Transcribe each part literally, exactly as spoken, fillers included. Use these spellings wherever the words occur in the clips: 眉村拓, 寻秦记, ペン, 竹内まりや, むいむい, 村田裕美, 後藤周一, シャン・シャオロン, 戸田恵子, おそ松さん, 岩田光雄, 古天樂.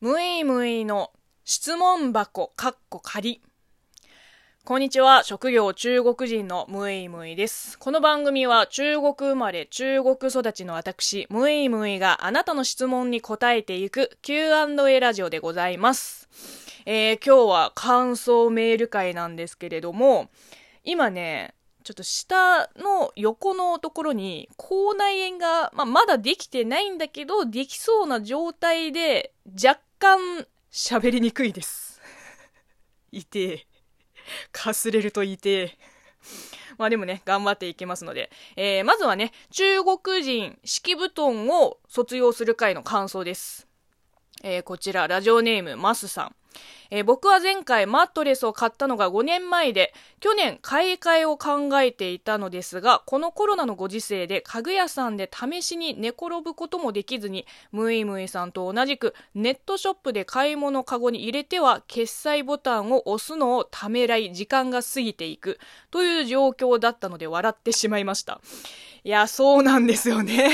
むいむいの質問箱かっこ仮。こんにちは、職業中国人のむいむいです。この番組は中国生まれ中国育ちの私むいむいがあなたの質問に答えていく キューアンドエー ラジオでございます。えー、今日は感想メール会なんですけれども、今ねちょっと下の横のところに口内炎が、まあ、まだできてないんだけどできそうな状態で若干喋りにくいです痛え、かすれると痛えまあでもね頑張っていきますので、えー、まずはね中国人敷布団を卒業する回の感想です。えー、こちらラジオネームマスさん。えー、僕は前回マットレスを買ったのがごねんまえで、去年買い替えを考えていたのですが、このコロナのご時世で家具屋さんで試しに寝転ぶこともできずに、ムイムイさんと同じくネットショップで買い物カゴに入れては決済ボタンを押すのをためらい時間が過ぎていくという状況だったので笑ってしまいました。いやそうなんですよね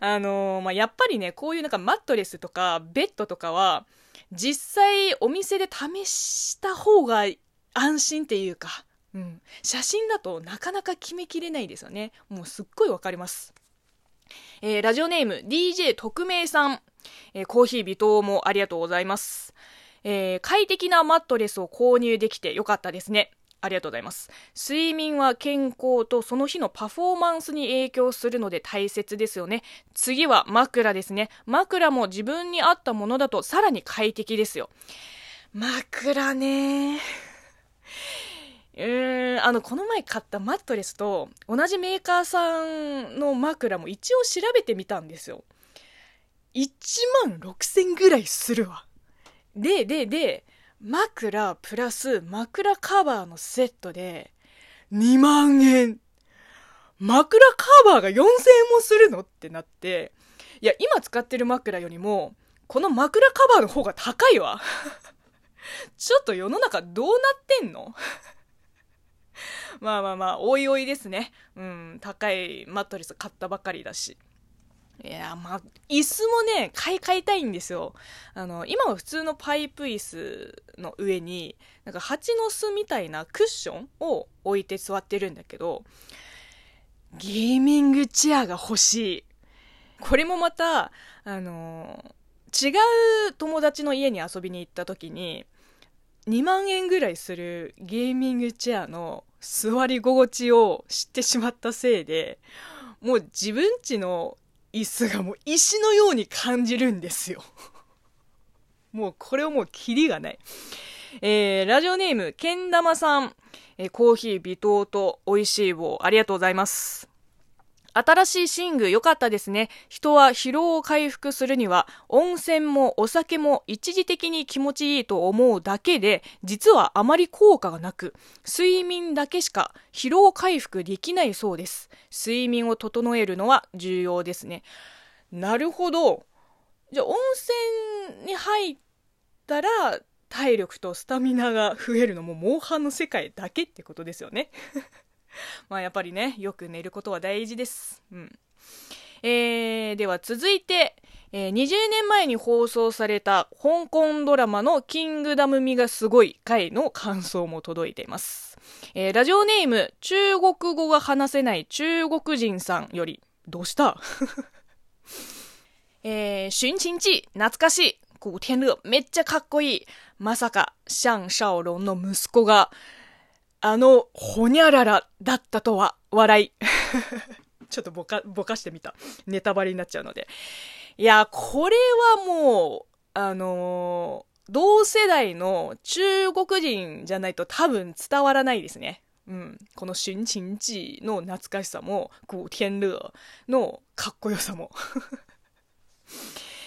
あのーまあ、やっぱりねこういうなんかマットレスとかベッドとかは実際お店で試した方が安心っていうか、うん、写真だとなかなか決めきれないですよね。もうすっごいわかります。えー、ラジオネーム ディージェー 特命さん。えー、コーヒー微糖もありがとうございます。えー、快適なマットレスを購入できてよかったですね。ありがとうございます。睡眠は健康とその日のパフォーマンスに影響するので大切ですよね。次は枕ですね。枕も自分に合ったものだとさらに快適ですよ。枕ねうーんあのこの前買ったマットレスと同じメーカーさんの枕も一応調べてみたんですよ。いちまんろくせんぐらいするわ。ででで枕プラス枕カバーのセットでにまんえん、枕カバーがよんせんえんもするのってなって、いや今使ってる枕よりもこの枕カバーの方が高いわちょっと世の中どうなってんのまあまあまあおいおいですね。うん、高いマットレス買ったばかりだし、いやまあ椅子もね買い替えたいんですよ。あの今は普通のパイプ椅子の上になんか蜂の巣みたいなクッションを置いて座ってるんだけど、ゲーミングチェアが欲しい。これもまたあの違う友達の家に遊びに行った時ににまんえんぐらいするゲーミングチェアの座り心地を知ってしまったせいで、もう自分家の椅子がもう石のように感じるんですよもうこれはもうキリがない。えー、ラジオネームけん玉さん。えー、コーヒー微糖と美味しい棒ありがとうございます。新しい寝具良かったですね。人は疲労を回復するには温泉もお酒も一時的に気持ちいいと思うだけで実はあまり効果がなく、睡眠だけしか疲労回復できないそうです。睡眠を整えるのは重要ですね。なるほど。じゃあ温泉に入ったら体力とスタミナが増えるのもモンハンの世界だけってことですよねまあやっぱりねよく寝ることは大事です。うん。えー、では続いて、えー、にじゅうねんまえに放送された香港ドラマのキングダム味がすごい回の感想も届いています。えー、ラジオネーム中国語が話せない中国人さんより。どうした、えー、寻秦記懐かしい、古天樂めっちゃかっこいい、まさかシャン・シャオロンの息子があのほにゃららだったとは笑いちょっとぼか、ぼかしてみた。ネタバレになっちゃうので。いやこれはもうあのー、同世代の中国人じゃないと多分伝わらないですね。うん、この尋秦記の懐かしさも古天樂のかっこよさも、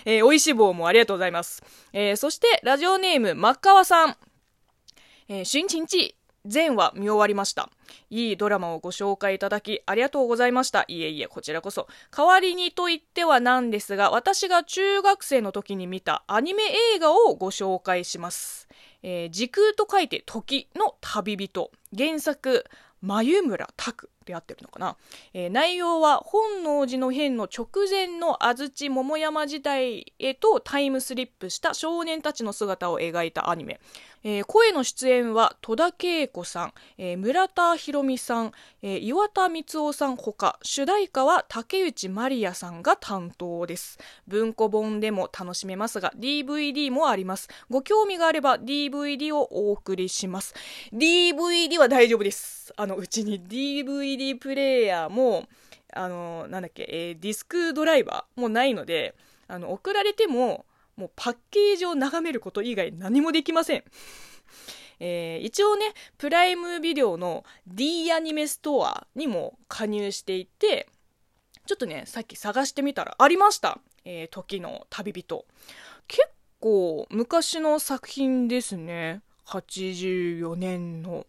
えー、おいしい棒もありがとうございます。えー、そしてラジオネームマッカワさん。えー、尋秦記ぜんわ見終わりました。いいドラマをご紹介いただきありがとうございました。いえいえこちらこそ。代わりにと言ってはなんですが、私が中学生の時に見たアニメ映画をご紹介します。えー、時空と書いて時の旅人、原作眉村拓で合ってるのかな、えー、内容は本能寺の変の直前の安土桃山時代へとタイムスリップした少年たちの姿を描いたアニメ、えー、声の出演は戸田恵子さん、えー、村田裕美さん、えー、岩田光雄さんほか、主題歌は竹内まりやさんが担当です。文庫本でも楽しめますが ディーブイディー もあります。ご興味があれば ディーブイディー をお送りします。 ディーブイディー は大丈夫です。あのうちに ディーブイディー プレイヤーもあのなんだっけ、えー、ディスクドライバーもないので、あの送られてももうパッケージを眺めること以外何もできません。えー、一応ねプライムビデオの D アニメストアにも加入していて、ちょっとねさっき探してみたらありました。えー、時の旅人、結構昔の作品ですね。はちじゅうよねんの、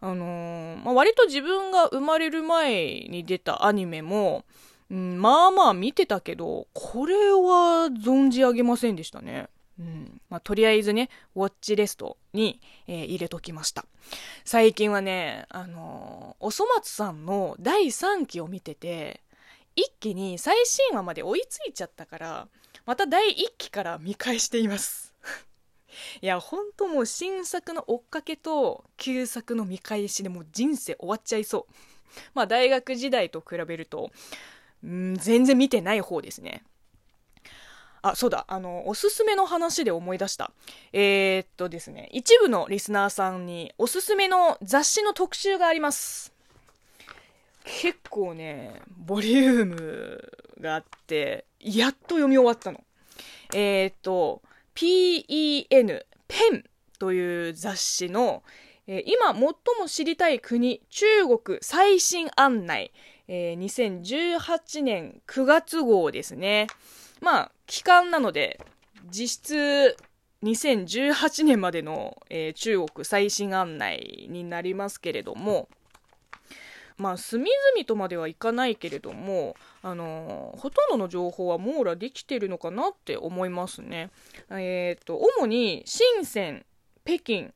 あのーまあ、割と自分が生まれる前に出たアニメも、うん、まあまあ見てたけどこれは存じ上げませんでしたね。うんまあ、とりあえずねウォッチリストに、えー、入れときました。最近はね、あのー、おそ松さんのだいさんきを見てて、一気に最新話まで追いついちゃったから、まただいいっきから見返しています。いやほんともう新作の追っかけと旧作の見返しでもう人生終わっちゃいそう。まあ大学時代と比べるとん全然見てない方ですね。あ、そうだ、あのおすすめの話で思い出した。えー、っとですね一部のリスナーさんにおすすめの雑誌の特集があります。結構ねボリュームがあってやっと読み終わったの。えー、っと ペン ペンという雑誌の、えー、今最も知りたい国中国最新案内、えー、にせんじゅうはちねんくがつごうですね。まあ期間なので実質にせんじゅうはちねんまでの、えー、中国最新案内になりますけれども、まあ、隅々とまではいかないけれども、あのー、ほとんどの情報は網羅できてるのかなって思いますね。えーと、主に深セン、北京、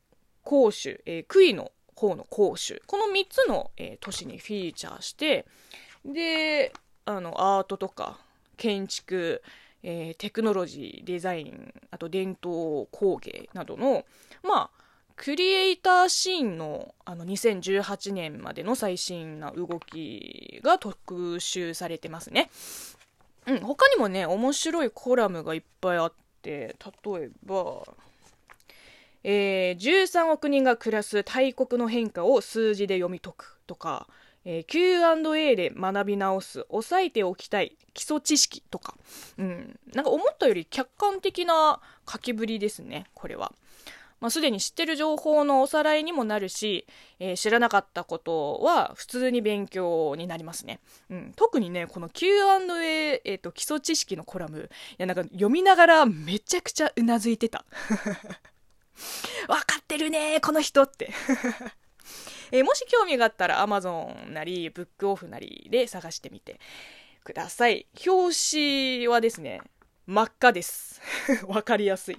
広州、えー、杭の方の広州、このみっつの、えー、都市にフィーチャーして、であのアートとか建築、えー、テクノロジー、デザイン、あと伝統工芸などのまあクリエイターシーンの、 あのにせんじゅうはちねんまでの最新な動きが特集されてますね。うん、他にもね面白いコラムがいっぱいあって、例えば、えー、じゅうさんおくにんが暮らす大国の変化を数字で読み解くとか、えー、キューアンドエー で学び直す押さえておきたい基礎知識とか、うん、なんか思ったより客観的な書きぶりですねこれは。まあ、すでに知ってる情報のおさらいにもなるし、えー、知らなかったことは普通に勉強になりますね。うん、特にねこの キューアンドエー、えーと、基礎知識のコラム、いやなんか読みながらめちゃくちゃうなずいてた。わかってるねこの人って、えー、もし興味があったら アマゾン なりブックオフなりで探してみてください。表紙はですね真っ赤ですわかりやすい。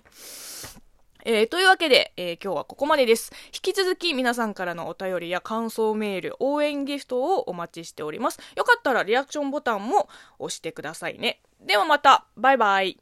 えー、というわけで、えー、今日はここまでです。引き続き皆さんからのお便りや感想メール、応援ギフトをお待ちしております。よかったらリアクションボタンも押してくださいね。ではまた、バイバイ。